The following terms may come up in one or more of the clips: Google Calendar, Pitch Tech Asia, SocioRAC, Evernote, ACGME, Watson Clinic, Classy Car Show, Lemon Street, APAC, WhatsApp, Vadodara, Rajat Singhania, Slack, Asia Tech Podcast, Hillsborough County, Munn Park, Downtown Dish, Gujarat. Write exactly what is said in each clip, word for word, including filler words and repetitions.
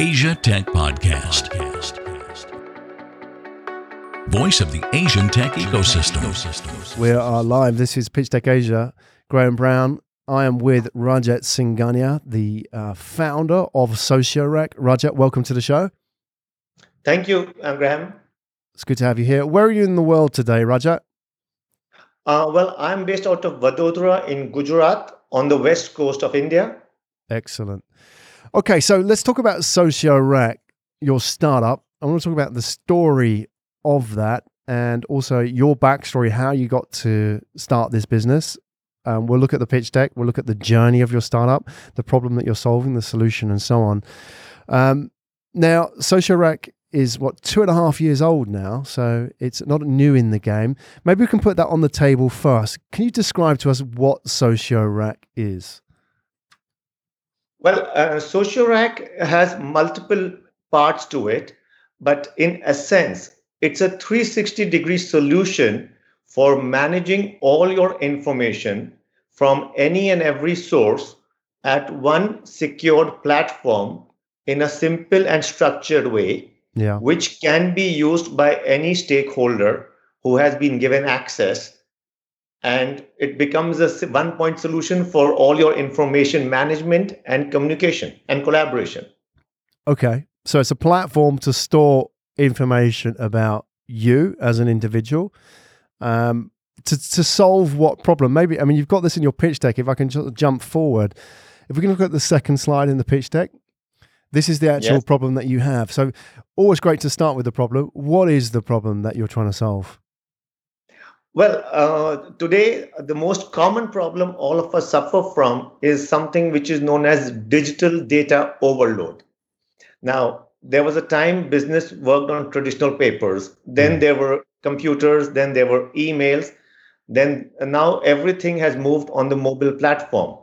Asia Tech Podcast. Voice of the Asian tech ecosystem. We are live. This is Pitch Tech Asia. Graham Brown. I am with Rajat Singhania, the uh, founder of SocioRAC. Rajat, welcome to the show. Thank you, I'm Graham. It's good to have you here. Where are you in the world today, Rajat? Uh, well, I'm based out of Vadodara in Gujarat on the west coast of India. Excellent. Okay, so let's talk about SocioRAC, your startup. I want to talk about the story of that and also your backstory, how you got to start this business. Um, we'll look at the pitch deck. We'll look at the journey of your startup, the problem that you're solving, the solution, and so on. Um, now, SocioRAC is, what, two and a half years old now, so it's not new in the game. Maybe we can put that on the table first. Can you describe to us what SocioRAC is? Well, uh, SocioRAC has multiple parts to it, but in a sense, it's a three sixty degree solution for managing all your information from any and every source at one secured platform in a simple and structured way, yeah. which can be used by any stakeholder who has been given access. And it becomes a one-point solution for all your information management and communication and collaboration. Okay. So it's a platform to store information about you as an individual. Um, to, to solve what problem? Maybe, I mean, you've got this in your pitch deck. If I can j- jump forward, if we can look at the second slide in the pitch deck, this is the actual yes. problem that you have. So always great to start with the problem. What is the problem that you're trying to solve? Well, uh, today, the most common problem all of us suffer from is something which is known as digital data overload. Now, there was a time business worked on traditional papers. Then mm. there were computers, then there were emails. Then now everything has moved on the mobile platform.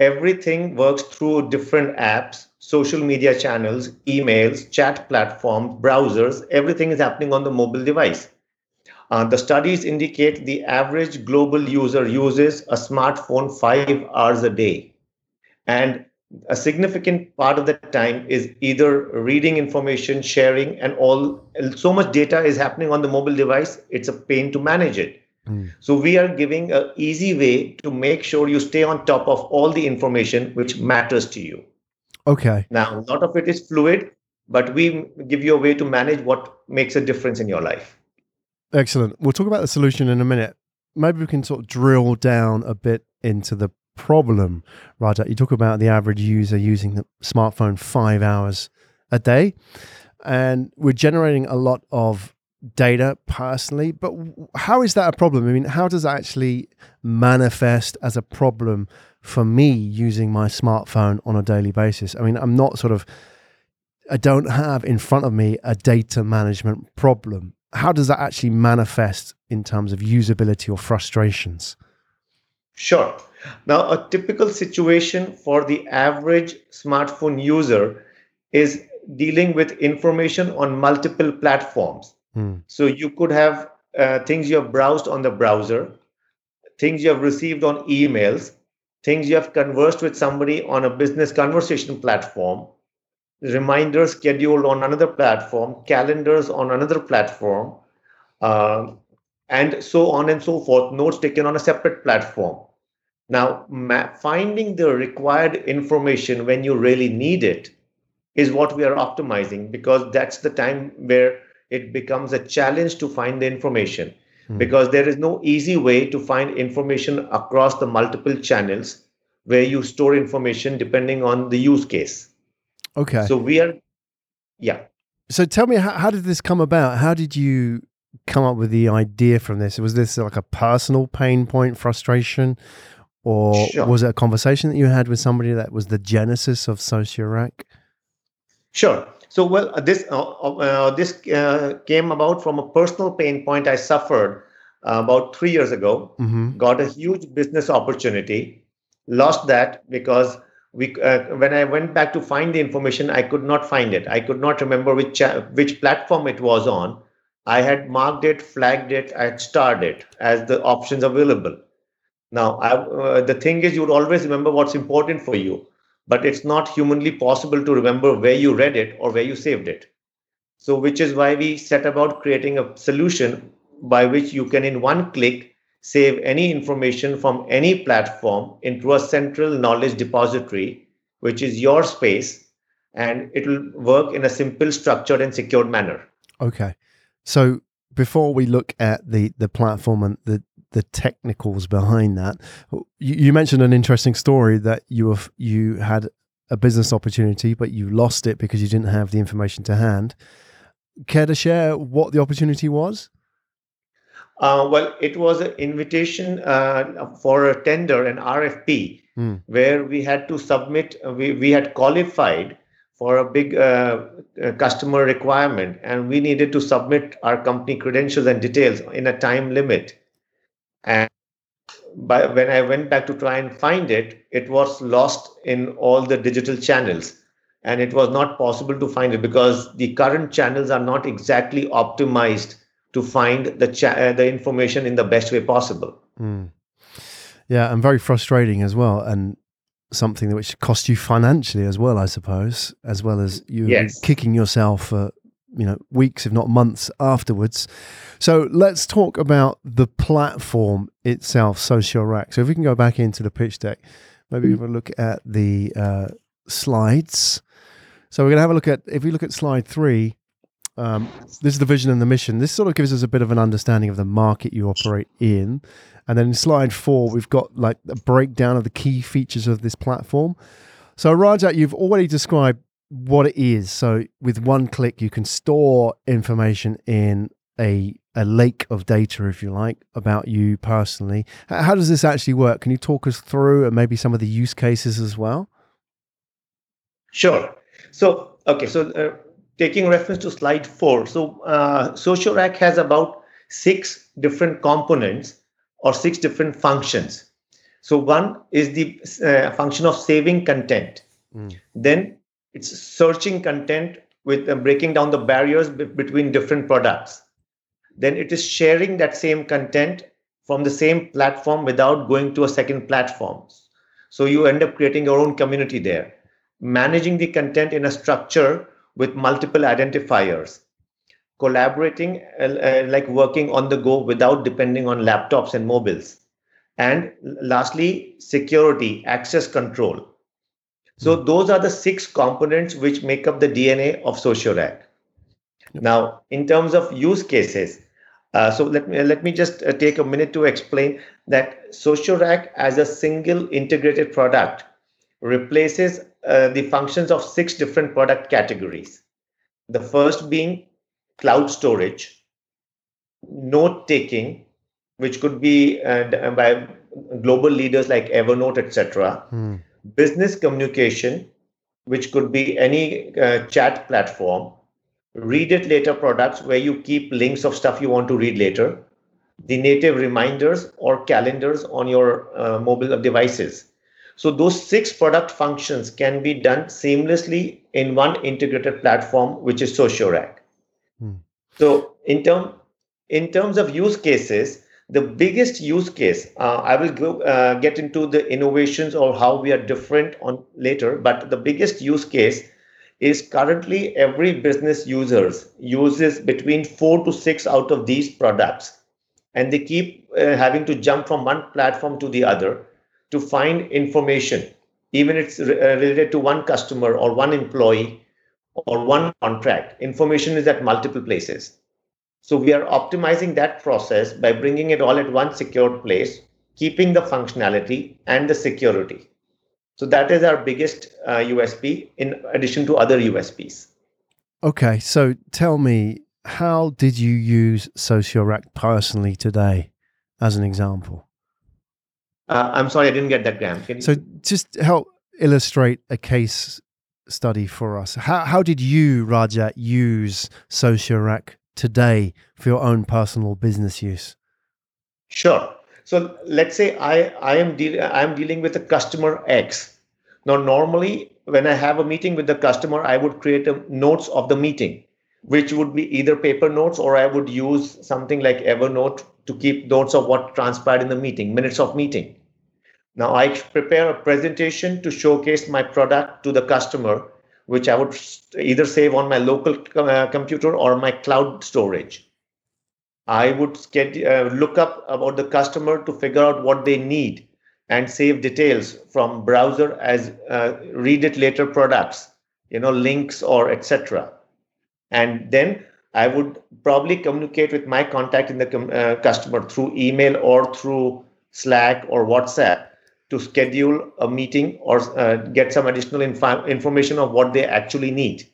Everything works through different apps, social media channels, emails, chat platforms, browsers. Everything is happening on the mobile device. Uh, the studies indicate the average global user uses a smartphone five hours a day. And a significant part of the time is either reading information, sharing, and all. So much data is happening on the mobile device, it's a pain to manage it. Mm. So we are giving an easy way to make sure you stay on top of all the information which matters to you. Okay. Now, a lot of it is fluid, but we give you a way to manage what makes a difference in your life. Excellent. We'll talk about the solution in a minute. Maybe we can sort of drill down a bit into the problem, Rajat. You talk about the average user using the smartphone five hours a day, and we're generating a lot of data personally, but how is that a problem? I mean, how does that actually manifest as a problem for me using my smartphone on a daily basis? I mean, I'm not sort of, I don't have in front of me a data management problem. How does that actually manifest in terms of usability or frustrations? Sure. Now, a typical situation for the average smartphone user is dealing with information on multiple platforms. Mm. So you could have uh, things you have browsed on the browser, things you have received on emails, things you have conversed with somebody on a business conversation platform, reminders scheduled on another platform, calendars on another platform, uh, and so on and so forth, notes taken on a separate platform. Now, ma- finding the required information when you really need it is what we are optimizing, because that's the time where it becomes a challenge to find the information, mm. because there is no easy way to find information across the multiple channels where you store information depending on the use case. Okay. So we are, yeah. So tell me, how, how did this come about? How did you come up with the idea from this? Was this like a personal pain point, frustration, or sure. was it a conversation that you had with somebody that was the genesis of SocioRAC? Sure. So, well, this uh, uh, this uh, came about from a personal pain point I suffered uh, about three years ago. Mm-hmm. Got a huge business opportunity, lost that because We, uh, when I went back to find the information, I could not find it. I could not remember which cha- which platform it was on. I had marked it, flagged it, I had starred it as the options available. Now, I, uh, the thing is, you would always remember what's important for you. but it's not humanly possible to remember where you read it or where you saved it. So which is why we set about creating a solution by which you can in one click save any information from any platform into a central knowledge depository, which is your space, and it will work in a simple, structured and secured manner. Okay. So before we look at the, the platform and the, the technicals behind that, you, you mentioned an interesting story that you have, you had a business opportunity, but you lost it because you didn't have the information to hand. Care to share what the opportunity was? Uh, well, it was an invitation uh, for a tender, an R F P, mm. where we had to submit, uh, we, we had qualified for a big uh, uh, customer requirement, and we needed to submit our company credentials and details in a time limit. And by, when I went back to try and find it, it was lost in all the digital channels, and it was not possible to find it because the current channels are not exactly optimized to find the cha- uh, the information in the best way possible. Mm. Yeah, and very frustrating as well, and something which cost you financially as well, I suppose, as well as you yes. kicking yourself for you know weeks, if not months, afterwards. So let's talk about the platform itself, SocioRAC. So if we can go back into the pitch deck, maybe mm-hmm. we'll look at the uh, slides. So we're going to have a look at if we look at slide three. Um, this is the vision and the mission. This sort of gives us a bit of an understanding of the market you operate in. And then in slide four, we've got like a breakdown of the key features of this platform. So Rajat, you've already described what it is. So with one click, you can store information in a, a lake of data, if you like, about you personally. How does this actually work? Can you talk us through and maybe some of the use cases as well? Sure. So, okay. So, uh, taking reference to slide four, so uh, SocioRAC has about six different components or six different functions. So one is the uh, function of saving content. Mm. Then it's searching content with uh, breaking down the barriers b- between different products. Then it is sharing that same content from the same platform without going to a second platform. So you end up creating your own community there. Managing the content in a structure with multiple identifiers, collaborating, uh, like working on the go without depending on laptops and mobiles. And lastly, security, access control. So those are the six components which make up the D N A of SocioRAC. Yep. Now, in terms of use cases, uh, so let me, let me just uh, take a minute to explain that SocioRAC as a single integrated product replaces Uh, the functions of six different product categories. The first being cloud storage, note-taking, which could be uh, by global leaders like Evernote, et cetera. Hmm. Business communication, which could be any uh, chat platform. Read it later products where you keep links of stuff you want to read later. The native reminders or calendars on your uh, mobile devices. So those six product functions can be done seamlessly in one integrated platform, which is SocioRAC. Hmm. So in, term, in terms of use cases, the biggest use case, uh, I will go, uh, get into the innovations or how we are different on later, but the biggest use case is currently every business users uses between four to six out of these products. And they keep uh, having to jump from one platform to the other to find information, even if it's re- related to one customer or one employee or one contract. Information is at multiple places. So we are optimizing that process by bringing it all at one secured place, keeping the functionality and the security. So that is our biggest uh, U S P in addition to other U S Ps. Okay, so tell me, how did you use SocioRAC personally today as an example? Uh, I'm sorry, I didn't get that, Graham. Can so you... just help illustrate a case study for us. How how did you, Rajat, use SocioRAC today for your own personal business use? Sure. So let's say I, I, am, de- I am dealing with a customer X. Now, normally, when I have a meeting with the customer, I would create a notes of the meeting, which would be either paper notes or I would use something like Evernote to keep notes of what transpired in the meeting, minutes of meeting. Now I prepare a presentation to showcase my product to the customer, which I would either save on my local uh, computer or my cloud storage. I would get, uh, look up about the customer to figure out what they need and save details from browser as uh, read it later products, you know, links or et cetera. And then I would probably communicate with my contact in the com- uh, customer through email or through Slack or WhatsApp to schedule a meeting or uh, get some additional inf- information of what they actually need.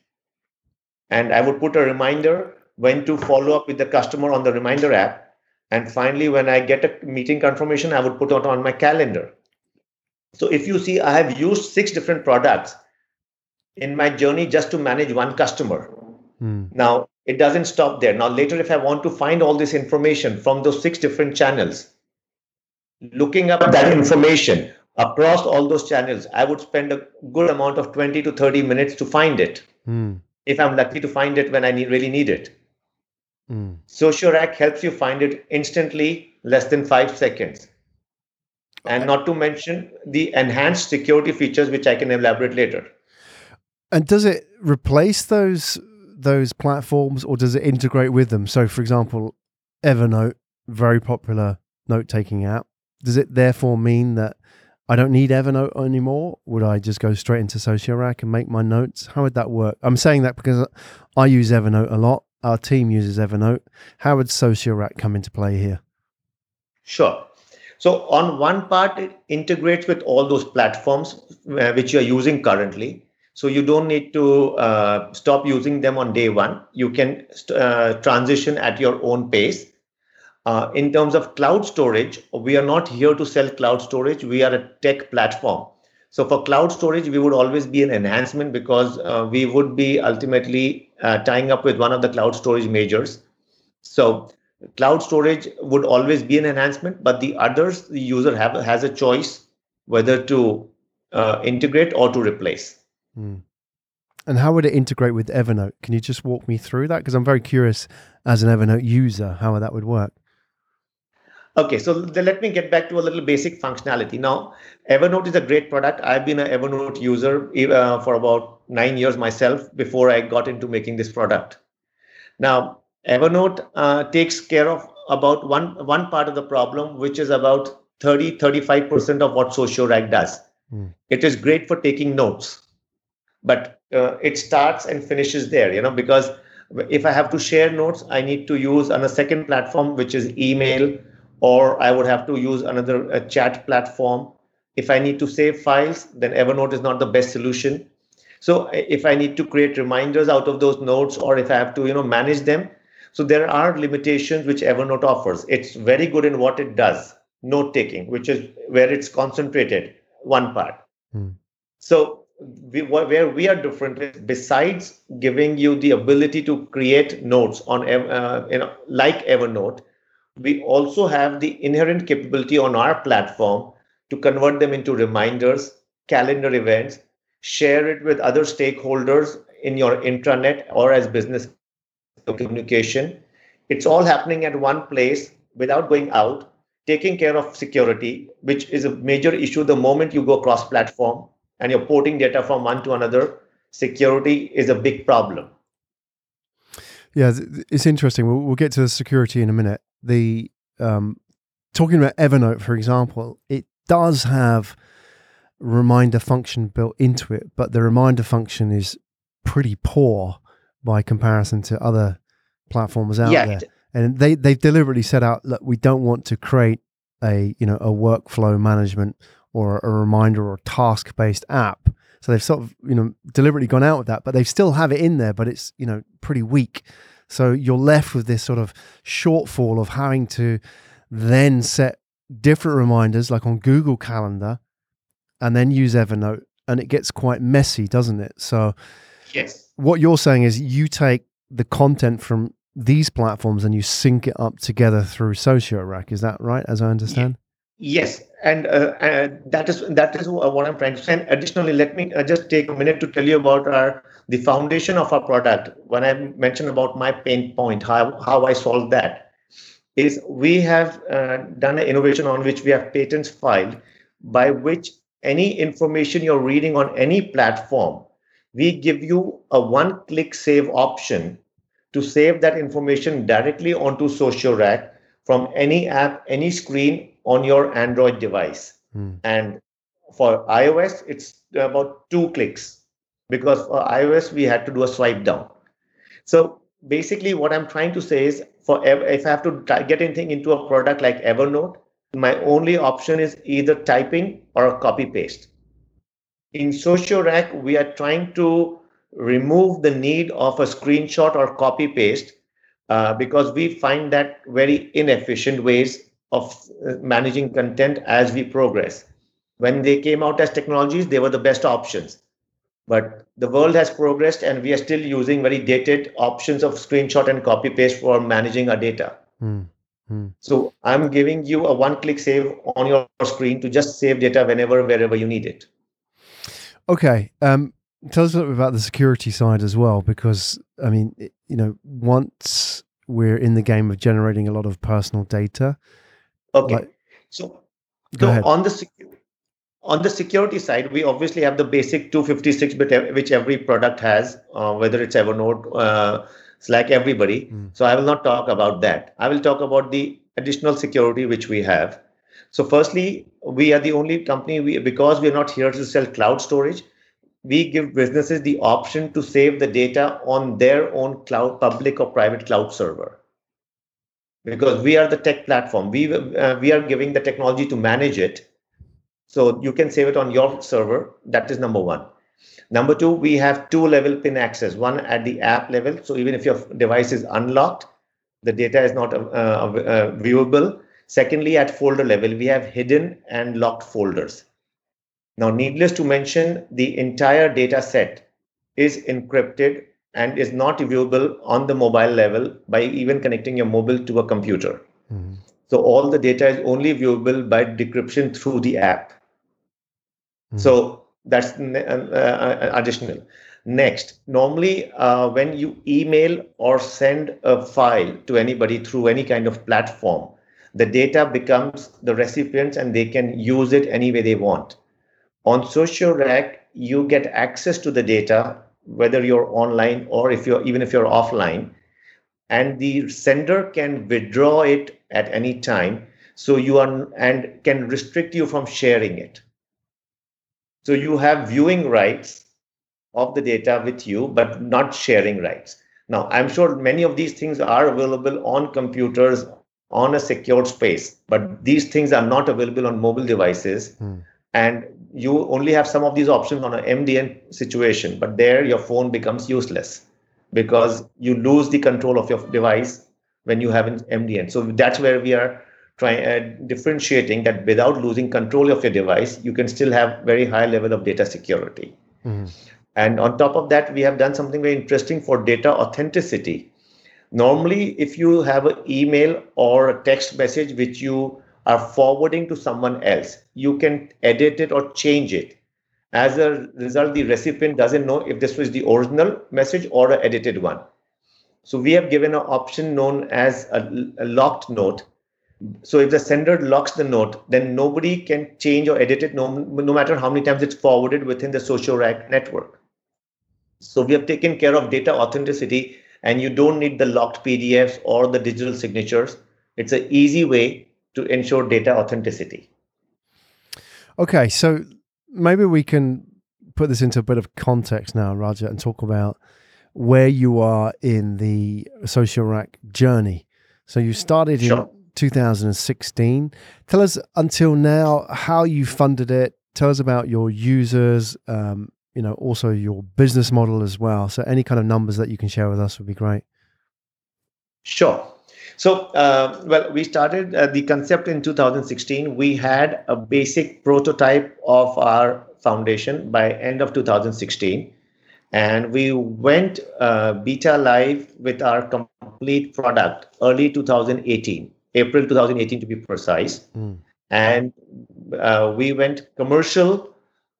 And I would put a reminder when to follow up with the customer on the reminder app. And finally, when I get a meeting confirmation, I would put it on my calendar. So if you see, I have used six different products in my journey just to manage one customer. Hmm. Now, it doesn't stop there. Now, later, if I want to find all this information from those six different channels, looking up that information across all those channels, I would spend a good amount of twenty to thirty minutes to find it. Hmm. If I'm lucky to find it when I need, really need it. Mm. SocioRAC helps you find it instantly, less than five seconds. Okay. And not to mention the enhanced security features, which I can elaborate later. And does it replace those those platforms or does it integrate with them? So, for example, Evernote, very popular note-taking app. Does it therefore mean that I don't need Evernote anymore? Would I just go straight into SocioRAC and make my notes? How would that work? I'm saying that because I use Evernote a lot. Our team uses Evernote. How would SocioRAC come into play here? Sure. So on one part, it integrates with all those platforms uh, which you're using currently. So you don't need to uh, stop using them on day one. You can uh, transition at your own pace. Uh, in terms of cloud storage, we are not here to sell cloud storage. We are a tech platform. So for cloud storage, we would always be an enhancement because uh, we would be ultimately uh, tying up with one of the cloud storage majors. So cloud storage would always be an enhancement, but the others, the user have, has a choice whether to uh, integrate or to replace. Mm. And how would it integrate with Evernote? Can you just walk me through that? Because I'm very curious as an Evernote user how that would work. Okay, so let me get back to a little basic functionality. Now, Evernote is a great product. I've been an Evernote user uh, for about nine years myself before I got into making this product. Now, Evernote uh, takes care of about one, one part of the problem, which is about thirty, thirty-five percent of what SocioRAC does. Mm. It is great for taking notes, but uh, it starts and finishes there, you know, because if I have to share notes, I need to use on a second platform, which is email, or I would have to use another uh, chat platform. If I need to save files, then Evernote is not the best solution. So if I need to create reminders out of those notes, or if I have to, you know, manage them. So there are limitations which Evernote offers. It's very good in what it does, note taking, which is where it's concentrated, one part. Mm. So we, where we are different is besides giving you the ability to create notes on, uh, you know, like Evernote, we also have the inherent capability on our platform to convert them into reminders, calendar events, share it with other stakeholders in your intranet or as business communication. It's all happening at one place without going out, taking care of security, which is a major issue the moment you go cross-platform and you're porting data from one to another. Security is a big problem. Yeah, it's interesting. We'll, we'll get to the security in a minute. The um, talking about Evernote, for example, it does have reminder function built into it, but the reminder function is pretty poor by comparison to other platforms out yeah. there. And they they've deliberately set out, look, we don't want to create a you know a workflow management or a reminder or task based app. So they've sort of you know deliberately gone out with that, but they still have it in there, but it's you know pretty weak. So you're left with this sort of shortfall of having to then set different reminders like on Google Calendar and then use Evernote, and it gets quite messy, doesn't it? So yes. What you're saying is you take the content from these platforms and you sync it up together through SocioRAC. Is that right, as I understand? Yes, and uh, uh, that is that is what I'm trying to say. And additionally, let me uh, just take a minute to tell you about our the foundation of our product. When I mentioned about my pain point, how, how I solved that, is we have uh, done an innovation on which we have patents filed, by which any information you're reading on any platform, we give you a one-click save option to save that information directly onto SocioRAC from any app, any screen on your Android device. Mm. And for iOS, it's about two clicks because for iOS, we had to do a swipe down. So basically what I'm trying to say is for if I have to get anything into a product like Evernote, my only option is either typing or a copy paste. In SocioRAC, we are trying to remove the need of a screenshot or copy paste uh, because we find that very inefficient ways of managing content as we progress. When they came out as technologies, they were the best options. But the world has progressed and we are still using very dated options of screenshot and copy paste for managing our data. Mm. Hmm. So I'm giving you a one-click save on your screen to just save data whenever, wherever you need it. Okay. Um, tell us a little bit about the security side as well, because, I mean, you know, once we're in the game of generating a lot of personal data. Okay. Like, so go so ahead. On the secu- on the security side, we obviously have the basic two fifty-six bit, which every product has, uh, whether it's Evernote, uh, Slack, everybody. Mm. So I will not talk about that. I will talk about the additional security which we have. So firstly, we are the only company, we, because we're not here to sell cloud storage, we give businesses the option to save the data on their own cloud, public or private cloud server. Because we are the tech platform. We, uh, we are giving the technology to manage it. So you can save it on your server. That is number one. Number two, we have two-level PIN access, one at the app level. So even if your device is unlocked, the data is not uh, uh, viewable. Secondly, at folder level, we have hidden and locked folders. Now, needless to mention, the entire data set is encrypted and is not viewable on the mobile level by even connecting your mobile to a computer. Mm-hmm. So all the data is only viewable by decryption through the app. Mm-hmm. So that's uh, additional. Next, normally uh, when you email or send a file to anybody through any kind of platform, the data becomes the recipients and they can use it any way they want. On SocioRAC, you get access to the data, whether you're online or if you're even if you're offline, and the sender can withdraw it at any time. So you are and can restrict you from sharing it. So you have viewing rights of the data with you, but not sharing rights. Now, I'm sure many of these things are available on computers on a secured space, but these things are not available on mobile devices. Mm. And you only have some of these options on an M D N situation, but there your phone becomes useless because you lose the control of your device when you have an M D N. So that's where we are Trying uh, differentiating that without losing control of your device, you can still have very high level of data security. Mm. And on top of that, we have done something very interesting for data authenticity. Normally, if you have an email or a text message which you are forwarding to someone else, you can edit it or change it. As a result, the recipient doesn't know if this was the original message or an edited one. So we have given an option known as a, a locked note. So if the sender locks the note, then nobody can change or edit it, no, no matter how many times it's forwarded within the SocioRAC network. So we have taken care of data authenticity, and you don't need the locked P D Fs or the digital signatures. It's an easy way to ensure data authenticity. Okay, so maybe we can put this into a bit of context now, Rajat, and talk about where you are in the SocioRAC journey. So you started in... Sure. two thousand sixteen. Tell us until now how you funded it. Tell us about your users, um, you know, also your business model as well. So any kind of numbers that you can share with us would be great. Sure. So, uh, well, we started uh, the concept in two thousand sixteen. We had a basic prototype of our foundation by end of two thousand sixteen. And we went uh, beta live with our complete product early two thousand eighteen. April two thousand eighteen to be precise. Mm. And uh, we went commercial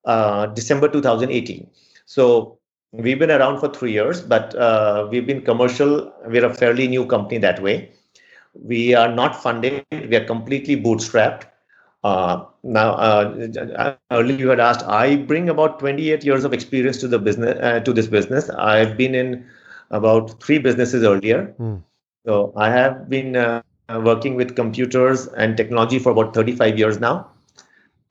uh, December two thousand eighteen. So we've been around for three years, but uh, we've been commercial. We're a fairly new company that way. We are not funded. We are completely bootstrapped. Uh, now, uh, earlier you had asked, I bring about twenty-eight years of experience to the business, uh, to this business. I've been in about three businesses earlier. Mm. So I have been uh, working with computers and technology for about thirty-five years now.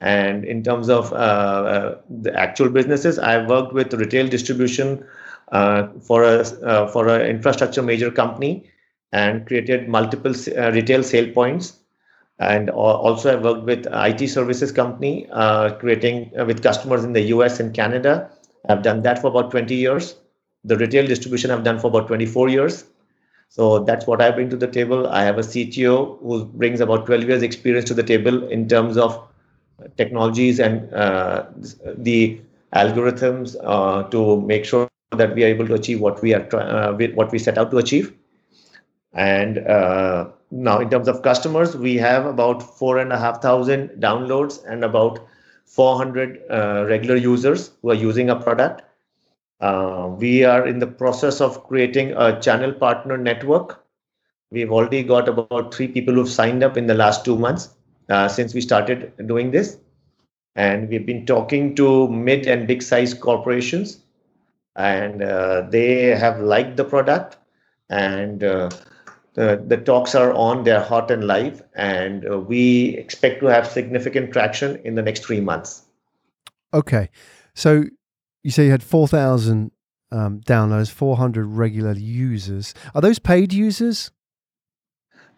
And in terms of uh, uh, the actual businesses, I've worked with retail distribution uh, for a uh, for an infrastructure major company and created multiple uh, retail sale points. And also I worked with I T services company, uh, creating uh, with customers in the U S and Canada. I've done that for about twenty years. The retail distribution I've done for about twenty-four years. So that's what I bring to the table. I have a C T O who brings about twelve years experience to the table in terms of technologies and uh, the algorithms uh, to make sure that we are able to achieve what we are uh, what we set out to achieve. And uh, now in terms of customers, we have about four and a half thousand downloads and about four hundred uh, regular users who are using our product. Uh, we are in the process of creating a channel partner network. We've already got about three people who've signed up in the last two months uh, since we started doing this. And we've been talking to mid and big size corporations, and uh, they have liked the product, and uh, the, the talks are on, they're hot and live, and uh, we expect to have significant traction in the next three months. Okay. So you say you had four thousand um, downloads, four hundred regular users. Are those paid users?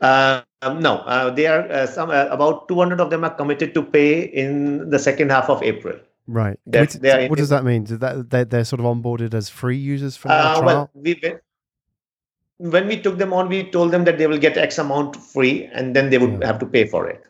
Uh, um, no, uh, they are uh, some. Uh, about two hundred of them are committed to pay in the second half of April. Right. They're, Wait, they're what does that mean? Did that they're, they're sort of onboarded as free users from uh, the trial? Well, we, when we took them on, we told them that they will get X amount free, and then they would yeah. have to pay for it.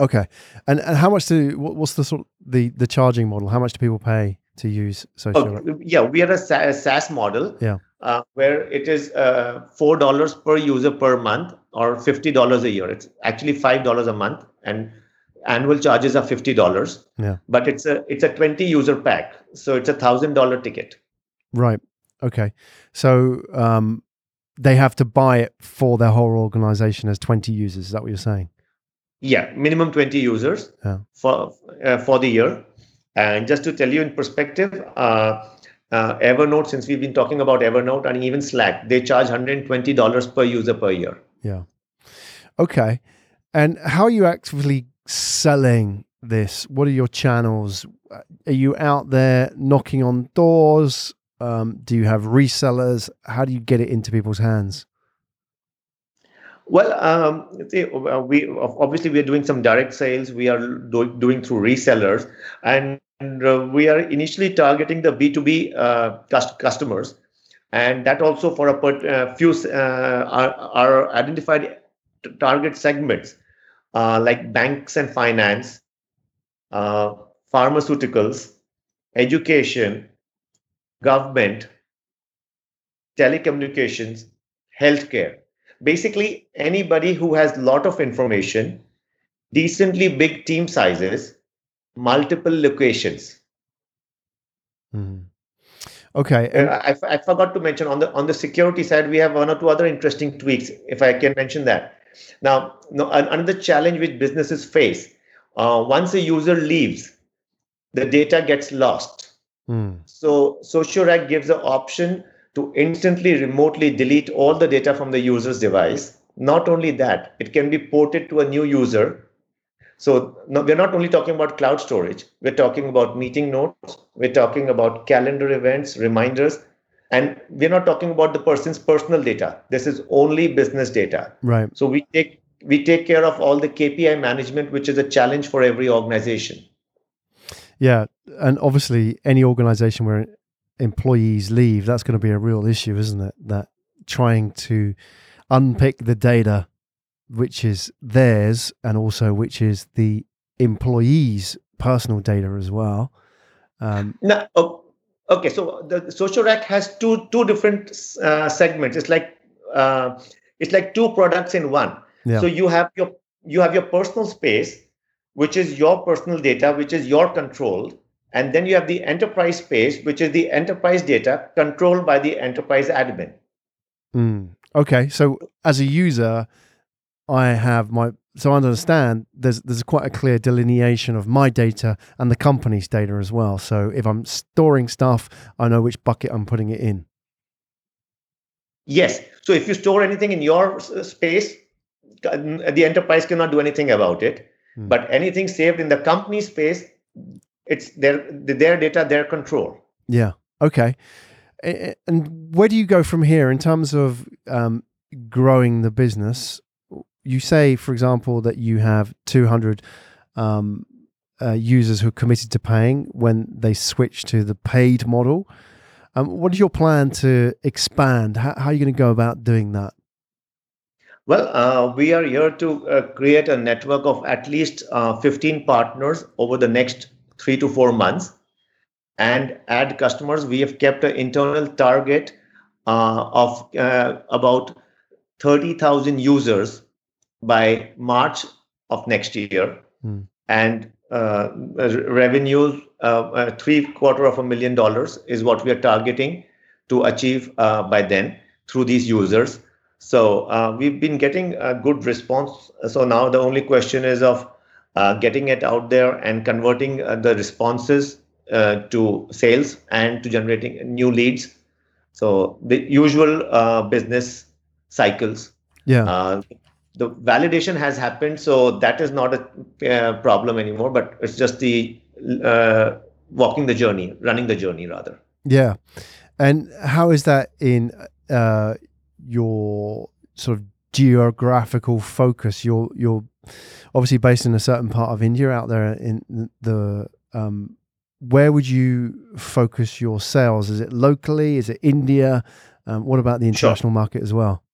Okay. And and how much do? What, what's the sort of the the charging model? How much do people pay to use SocioRAC? Oh, yeah, we are a SaaS model yeah. uh, where it is uh, four dollars per user per month or fifty dollars a year. It's actually five dollars a month, and annual charges are fifty dollars. Yeah. But it's a it's a twenty user pack. So it's a one thousand dollars ticket. Right. Okay. So um, they have to buy it for their whole organization as twenty users. Is that what you're saying? Yeah, minimum twenty users yeah. for uh, for the year. And just to tell you in perspective, uh, uh, Evernote, since we've been talking about Evernote and even Slack, they charge one hundred twenty dollars per user per year. Yeah. Okay. And how are you actively selling this? What are your channels? Are you out there knocking on doors? Um, do you have resellers? How do you get it into people's hands? Well, um, we obviously we are doing some direct sales. We are do- doing through resellers, and uh, we are initially targeting the B two B uh, cust- customers, and that also for a per- uh, few uh, are, are identified t- target segments uh, like banks and finance, uh, pharmaceuticals, education, government, telecommunications, healthcare. Basically, anybody who has a lot of information, decently big team sizes, multiple locations. Mm. Okay. And I, I forgot to mention on the on the security side, we have one or two other interesting tweaks, if I can mention that. Now, no, another challenge which businesses face, uh, once a user leaves, the data gets lost. Mm. So SocioRAC gives an option to instantly, remotely delete all the data from the user's device. Not only that, it can be ported to a new user. So no, we're not only talking about cloud storage, we're talking about meeting notes, we're talking about calendar events, reminders, and we're not talking about the person's personal data. This is only business data. Right. So we take we take care of all the K P I management, which is a challenge for every organization. Yeah, and obviously any organization where employees leave, that's going to be a real issue, isn't it? That trying to unpick the data which is theirs and also which is the employees' personal data as well. Um, no, oh, okay, so the SocioRAC has two two different uh, segments. It's like uh, it's like two products in one. Yeah. So you have your you have your personal space, which is your personal data, which is your control. And then you have the enterprise space, which is the enterprise data controlled by the enterprise admin. Mm, okay. So as a user, I have my so I understand there's there's quite a clear delineation of my data and the company's data as well. So if I'm storing stuff, I know which bucket I'm putting it in. Yes. So if you store anything in your space, the enterprise cannot do anything about it. Mm. But anything saved in the company space, it's their their data, their control. Yeah. Okay. And where do you go from here in terms of um, growing the business? You say, for example, that you have two hundred um, uh, users who are committed to paying when they switch to the paid model. Um, what is your plan to expand? How, how are you going to go about doing that? Well, uh, we are here to uh, create a network of at least uh, fifteen partners over the next three to four months and add customers. We have kept an internal target uh, of uh, about thirty thousand users by March of next year, mm. and uh, revenues, uh, uh, three quarter of a million dollars is what we are targeting to achieve uh, by then through these users. So uh, we've been getting a good response. So now the only question is of uh, getting it out there and converting uh, the responses uh, to sales and to generating new leads. So the usual uh, business cycles. Yeah. Uh, The validation has happened, so that is not a uh, problem anymore, but it's just the uh, walking the journey, running the journey rather. Yeah. And how is that in uh, your sort of geographical focus? You're, you're obviously based in a certain part of India out there in the, um, where would you focus your sales? Is it locally? Is it India? Um, what about the international sure. market as well?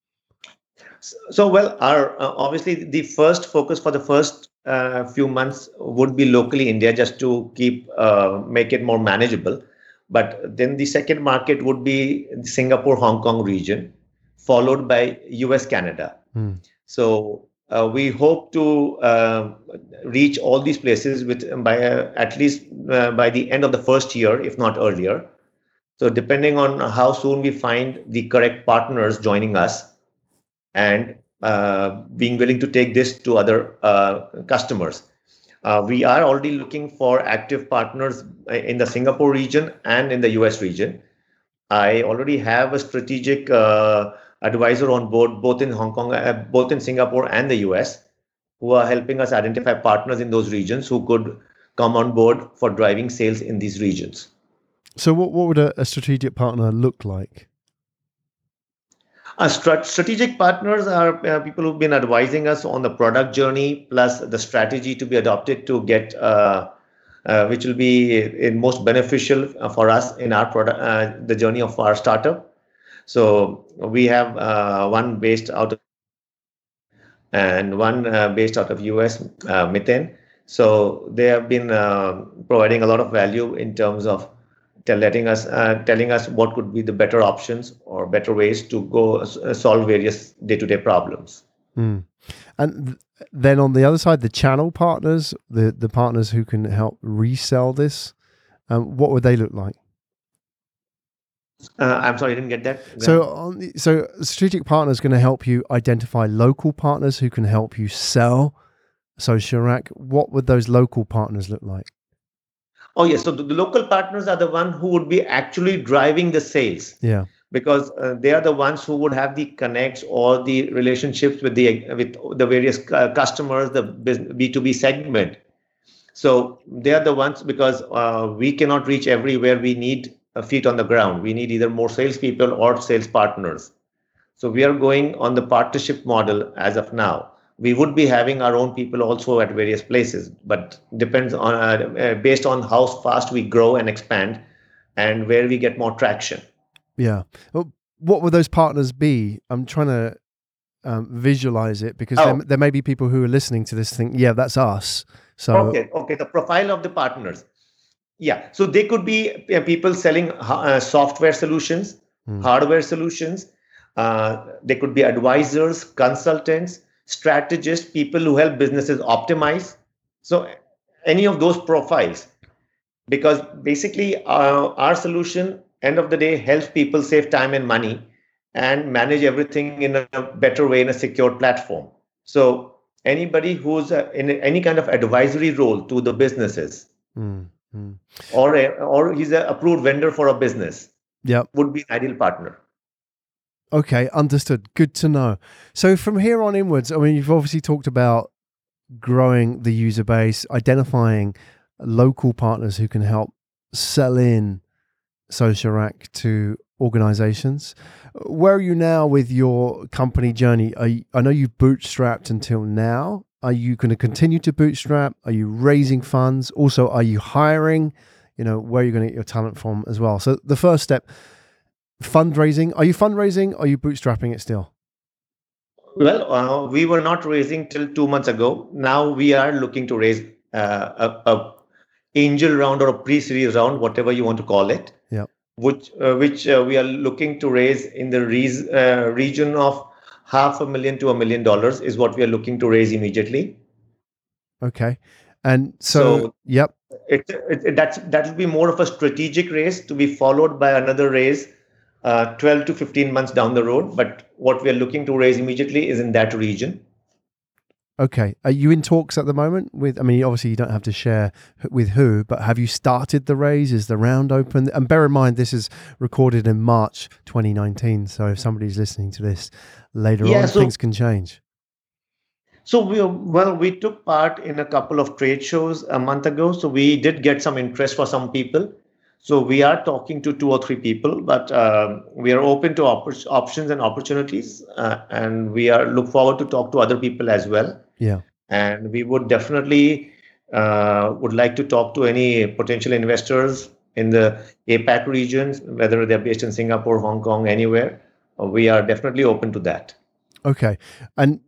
So, well, our uh, obviously the first focus for the first uh, few months would be locally India, just to keep uh, make it more manageable. But then the second market would be Singapore, Hong Kong region, followed by U S, Canada. Mm. So uh, we hope to uh, reach all these places with by uh, at least uh, by the end of the first year, if not earlier. So depending on how soon we find the correct partners joining us, and uh, being willing to take this to other uh, customers. Uh, we are already looking for active partners in the Singapore region and in the U S region. I already have a strategic uh, advisor on board, both in Hong Kong, uh, both in Singapore and the U S, who are helping us identify partners in those regions who could come on board for driving sales in these regions. So what, what would a, a strategic partner look like? Uh, strategic partners are uh, people who've been advising us on the product journey, plus the strategy to be adopted to get, uh, uh, which will be in most beneficial for us in our product, uh, the journey of our startup. So we have uh, one based out of and one uh, based out of U S, uh, Miten. So they have been uh, providing a lot of value in terms of letting us, uh, telling us what could be the better options or better ways to go uh, solve various day-to-day problems. Mm. And th- then on the other side, the channel partners, the, the partners who can help resell this, um, what would they look like? Uh, I'm sorry, I didn't get that. So, on the, so strategic partners going to help you identify local partners who can help you sell SocioRAC. What would those local partners look like? Oh, yes. So the, the local partners are the one who would be actually driving the sales. Yeah. Because uh, they are the ones who would have the connects or the relationships with the with the various uh, customers, the B two B segment. So they are the ones, because uh, we cannot reach everywhere. We need a feet on the ground. We need either more salespeople or sales partners. So we are going on the partnership model as of now. We would be having our own people also at various places, but depends on uh, based on how fast we grow and expand and where we get more traction. Yeah. Well, what would those partners be? I'm trying to um, visualize it, because oh. there, there may be people who are listening to this think, yeah, that's us. So Okay. Okay. The profile of the partners. Yeah. So they could be people selling uh, software solutions, hmm. hardware solutions. Uh, they could be advisors, consultants, strategists, people who help businesses optimize. So any of those profiles, because basically uh, our solution, end of the day, helps people save time and money and manage everything in a better way in a secure platform. So anybody who's in any kind of advisory role to the businesses, mm-hmm. or a, or he's an approved vendor for a business, yep. would be an ideal partner. Okay, understood. Good to know. So from here on inwards, I mean, you've obviously talked about growing the user base, identifying local partners who can help sell in SocioRAC to organizations. Where are you now with your company journey? Are you, I know you've bootstrapped until now. Are you going to continue to bootstrap? Are you raising funds? Also, are you hiring? You know, where are you going to get your talent from as well? So the first step, fundraising. Are you fundraising? Are you bootstrapping it still? Well, uh, we were not raising till two months ago. Now we are looking to raise uh, a, a angel round or a pre-series round, whatever you want to call it. Yeah. Which uh, which uh, we are looking to raise in the re- uh, region of half a million to a million dollars is what we are looking to raise immediately. Okay, and so, so yep, it, it, it that's that will be more of a strategic raise to be followed by another raise, uh, twelve to fifteen months down the road. But what we are looking to raise immediately is in that region. Okay, are you in talks at the moment with, I mean, obviously you don't have to share with who, but have you started the raise? Is the round open? And bear in mind, this is recorded in March twenty nineteen. So if somebody's listening to this later yeah, on, so, things can change. So, we well, we took part in a couple of trade shows a month ago. So we did get some interest for some people. So we are talking to two or three people, but uh, we are open to op- options and opportunities. Uh, and we are look forward to talk to other people as well. Yeah, and we would definitely uh, would like to talk to any potential investors in the APAC regions, whether they're based in Singapore, Hong Kong, anywhere. We are definitely open to that. Okay, and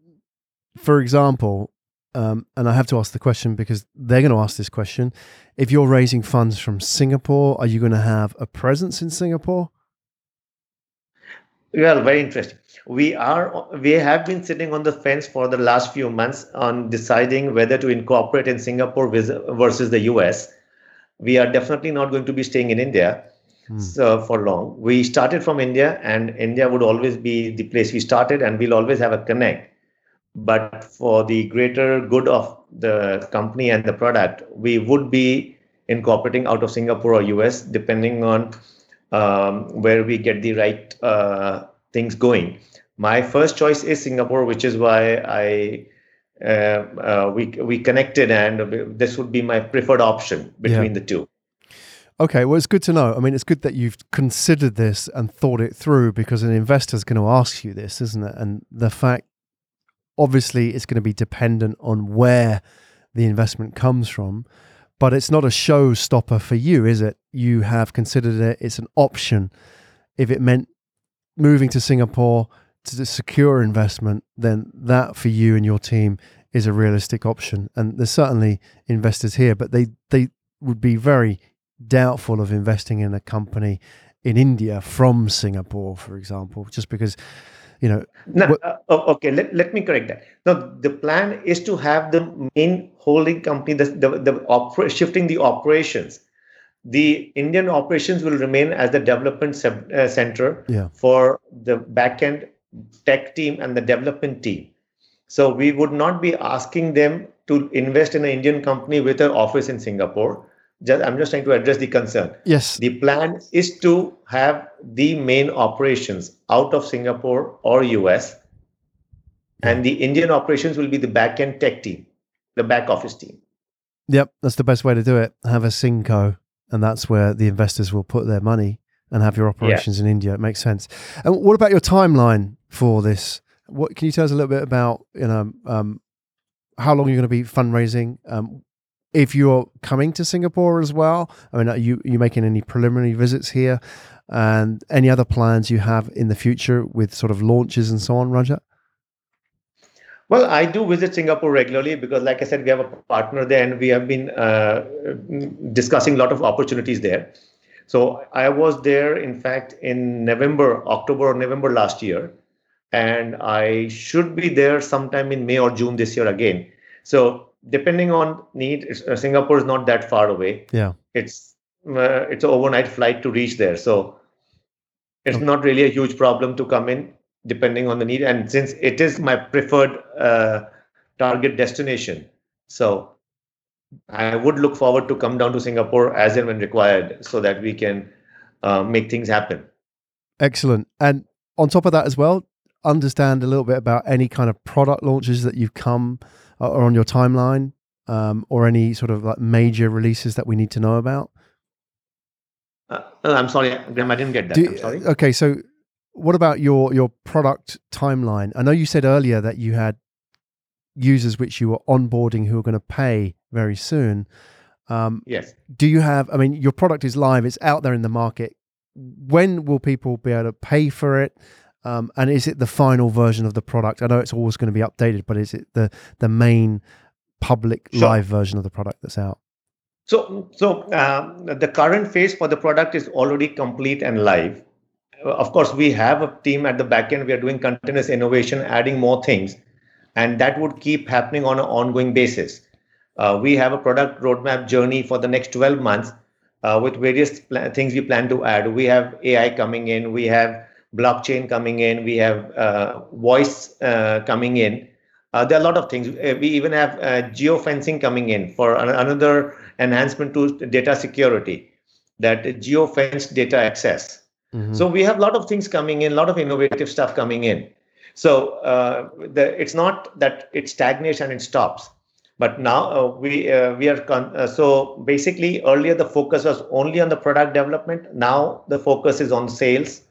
for example, um, and I have to ask the question because they're going to ask this question: if you're raising funds from Singapore, are you going to have a presence in Singapore? Well, very interesting. We are. We have been sitting on the fence for the last few months on deciding whether to incorporate in Singapore versus the U S. We are definitely not going to be staying in India hmm. so, for long. We started from India, and India would always be the place we started, and we'll always have a connect. But for the greater good of the company and the product, we would be incorporating out of Singapore or U S, depending on um, where we get the right uh, things going. My first choice is Singapore, which is why I uh, uh, we we connected, and this would be my preferred option between yeah. the two. Okay, well, it's good to know. I mean, it's good that you've considered this and thought it through, because an investor's going to ask you this, isn't it? And the fact, obviously, it's going to be dependent on where the investment comes from, but it's not a showstopper for you, is it? You have considered it. It's an option. If it meant moving to Singapore to secure investment, then that for you and your team is a realistic option. And there's certainly investors here, but they, they would be very doubtful of investing in a company in India from Singapore, for example, just because, you know. No, what, uh, okay, let, let me correct that. Now, the plan is to have the main holding company, the, the, the op- shifting the operations. The Indian operations will remain as the development sub, uh, center yeah. for the back-end tech team and the development team. So we would not be asking them to invest in an Indian company with an office in Singapore. Just, I'm just trying to address the concern. Yes. The plan is to have the main operations out of Singapore or U S, and the Indian operations will be the back-end tech team, the back office team. Yep, that's the best way to do it. Have a Singco. And that's where the investors will put their money, and have your operations yeah. in India. It makes sense. And what about your timeline for this? What can you tell us a little bit about, you know, um, how long you're going to be fundraising? Um, if you're coming to Singapore as well, I mean, are you, are you making any preliminary visits here, and any other plans you have in the future with sort of launches and so on, Rajat? Well, I do visit Singapore regularly because, like I said, we have a partner there, and we have been uh, discussing a lot of opportunities there. So I was there, in fact, in November, October or November last year, and I should be there sometime in May or June this year again. So depending on need, it's, uh, Singapore is not that far away. Yeah, it's uh, it's an overnight flight to reach there, so it's okay. Not really a huge problem to come in, depending on the need. And since it is my preferred uh, target destination. So I would look forward to come down to Singapore as and when required so that we can uh, make things happen. Excellent. And on top of that as well, understand a little bit about any kind of product launches that you've come uh, or on your timeline um, or any sort of like major releases that we need to know about. Uh, I'm sorry, Graham, I didn't get that. Do, I'm sorry. Okay, so what about your, your product timeline? I know you said earlier that you had users which you were onboarding who are going to pay very soon. Um, yes. Do you have, I mean, your product is live, it's out there in the market. When will people be able to pay for it? Um, and is it the final version of the product? I know it's always going to be updated, but is it the, the main public sure. live version of the product that's out? So, so uh, the current phase for the product is already complete and live. Of course, we have a team at the back end. We are doing continuous innovation, adding more things, and that would keep happening on an ongoing basis. Uh, we have a product roadmap journey for the next twelve months uh, with various pl- things we plan to add. We have A I coming in. We have blockchain coming in. We have uh, voice uh, coming in. Uh, there are a lot of things. We even have uh, geofencing coming in for an- another enhancement to data security, that geofenced data access. Mm-hmm. So we have a lot of things coming in, a lot of innovative stuff coming in. So uh, the, it's not that it stagnates and it stops. But now uh, we uh, we are con- uh, so basically earlier the focus was only on the product development. Now the focus is on sales,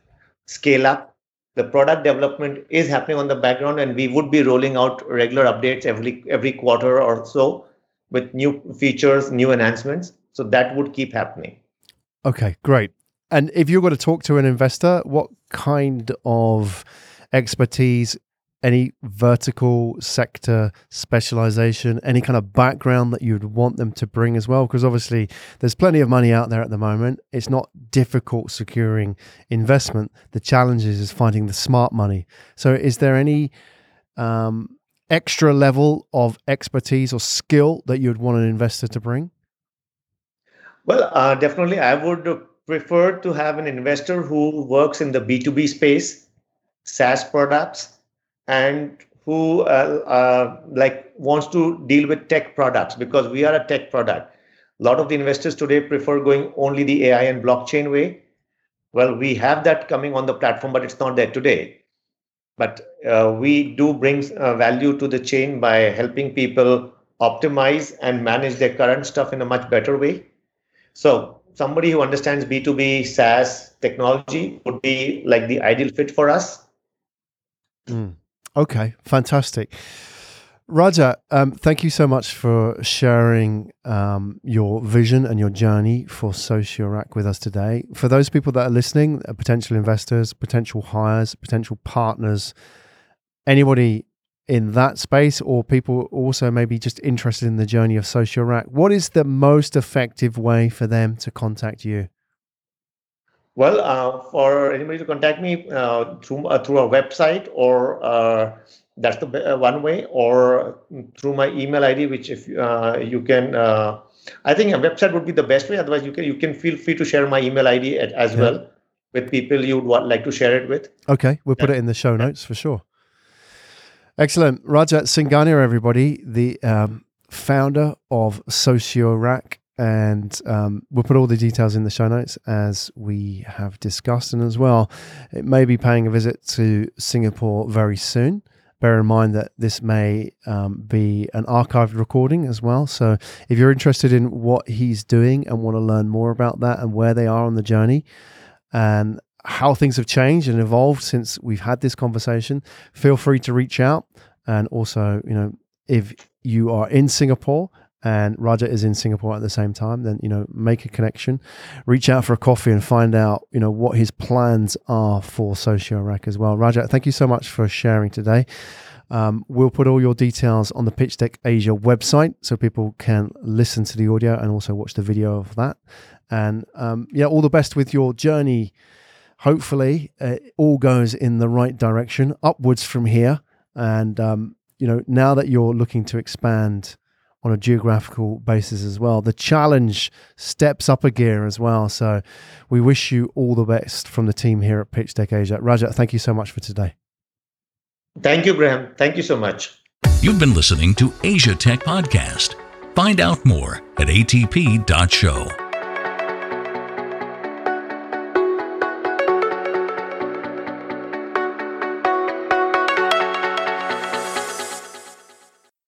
scale up. The product development is happening on the background, and we would be rolling out regular updates every every quarter or so with new features, new enhancements. So that would keep happening. Okay, great. And if you're going to talk to an investor, what kind of expertise, any vertical sector specialization, any kind of background that you'd want them to bring as well? Because obviously there's plenty of money out there at the moment. It's not difficult securing investment. The challenge is finding the smart money. So is there any um, extra level of expertise or skill that you'd want an investor to bring? Well, uh, definitely I would prefer to have an investor who works in the B two B space, SaaS products, and who uh, uh, like wants to deal with tech products, because we are a tech product. A lot of the investors today prefer going only the A I and blockchain way. Well, we have that coming on the platform, but it's not there today. But uh, we do bring uh, value to the chain by helping people optimize and manage their current stuff in a much better way. So somebody who understands B two B SaaS technology would be like the ideal fit for us. Mm. Okay, fantastic. Raja, um, thank you so much for sharing um, your vision and your journey for SocioRAC with us today. For those people that are listening, potential investors, potential hires, potential partners, anybody in that space, or people also maybe just interested in the journey of SocioRAC, what is the most effective way for them to contact you? Well, uh, for anybody to contact me uh, through uh, through our website, or uh, that's the uh, one way, or through my email I D, which if uh, you can, uh, I think a website would be the best way. Otherwise, you can you can feel free to share my email I D at, as yeah. well with people you'd want, like to share it with. Okay, we'll put yeah. it in the show notes for sure. Excellent, Rajat Singhania, everybody, the um, founder of SocioRAC. And um, we'll put all the details in the show notes as we have discussed. And as well, it may be paying a visit to Singapore very soon. Bear in mind that this may um, be an archived recording as well. So if you're interested in what he's doing and want to learn more about that and where they are on the journey and how things have changed and evolved since we've had this conversation, feel free to reach out. And also, you know, if you are in Singapore and Raja is in Singapore at the same time, then, you know, make a connection, reach out for a coffee and find out, you know, what his plans are for SocioRAC as well. Raja, thank you so much for sharing today. Um, we'll put all your details on the Pitch Tech Asia website so people can listen to the audio and also watch the video of that. And um, yeah, all the best with your journey. Hopefully uh, it all goes in the right direction, upwards from here. And, um, you know, now that you're looking to expand on a geographical basis as well, the challenge steps up a gear as well. So we wish you all the best from the team here at Pitch Tech Asia. Rajat, thank you so much for today. Thank you, Graham. Thank you so much. You've been listening to Asia Tech Podcast. Find out more at A T P dot show.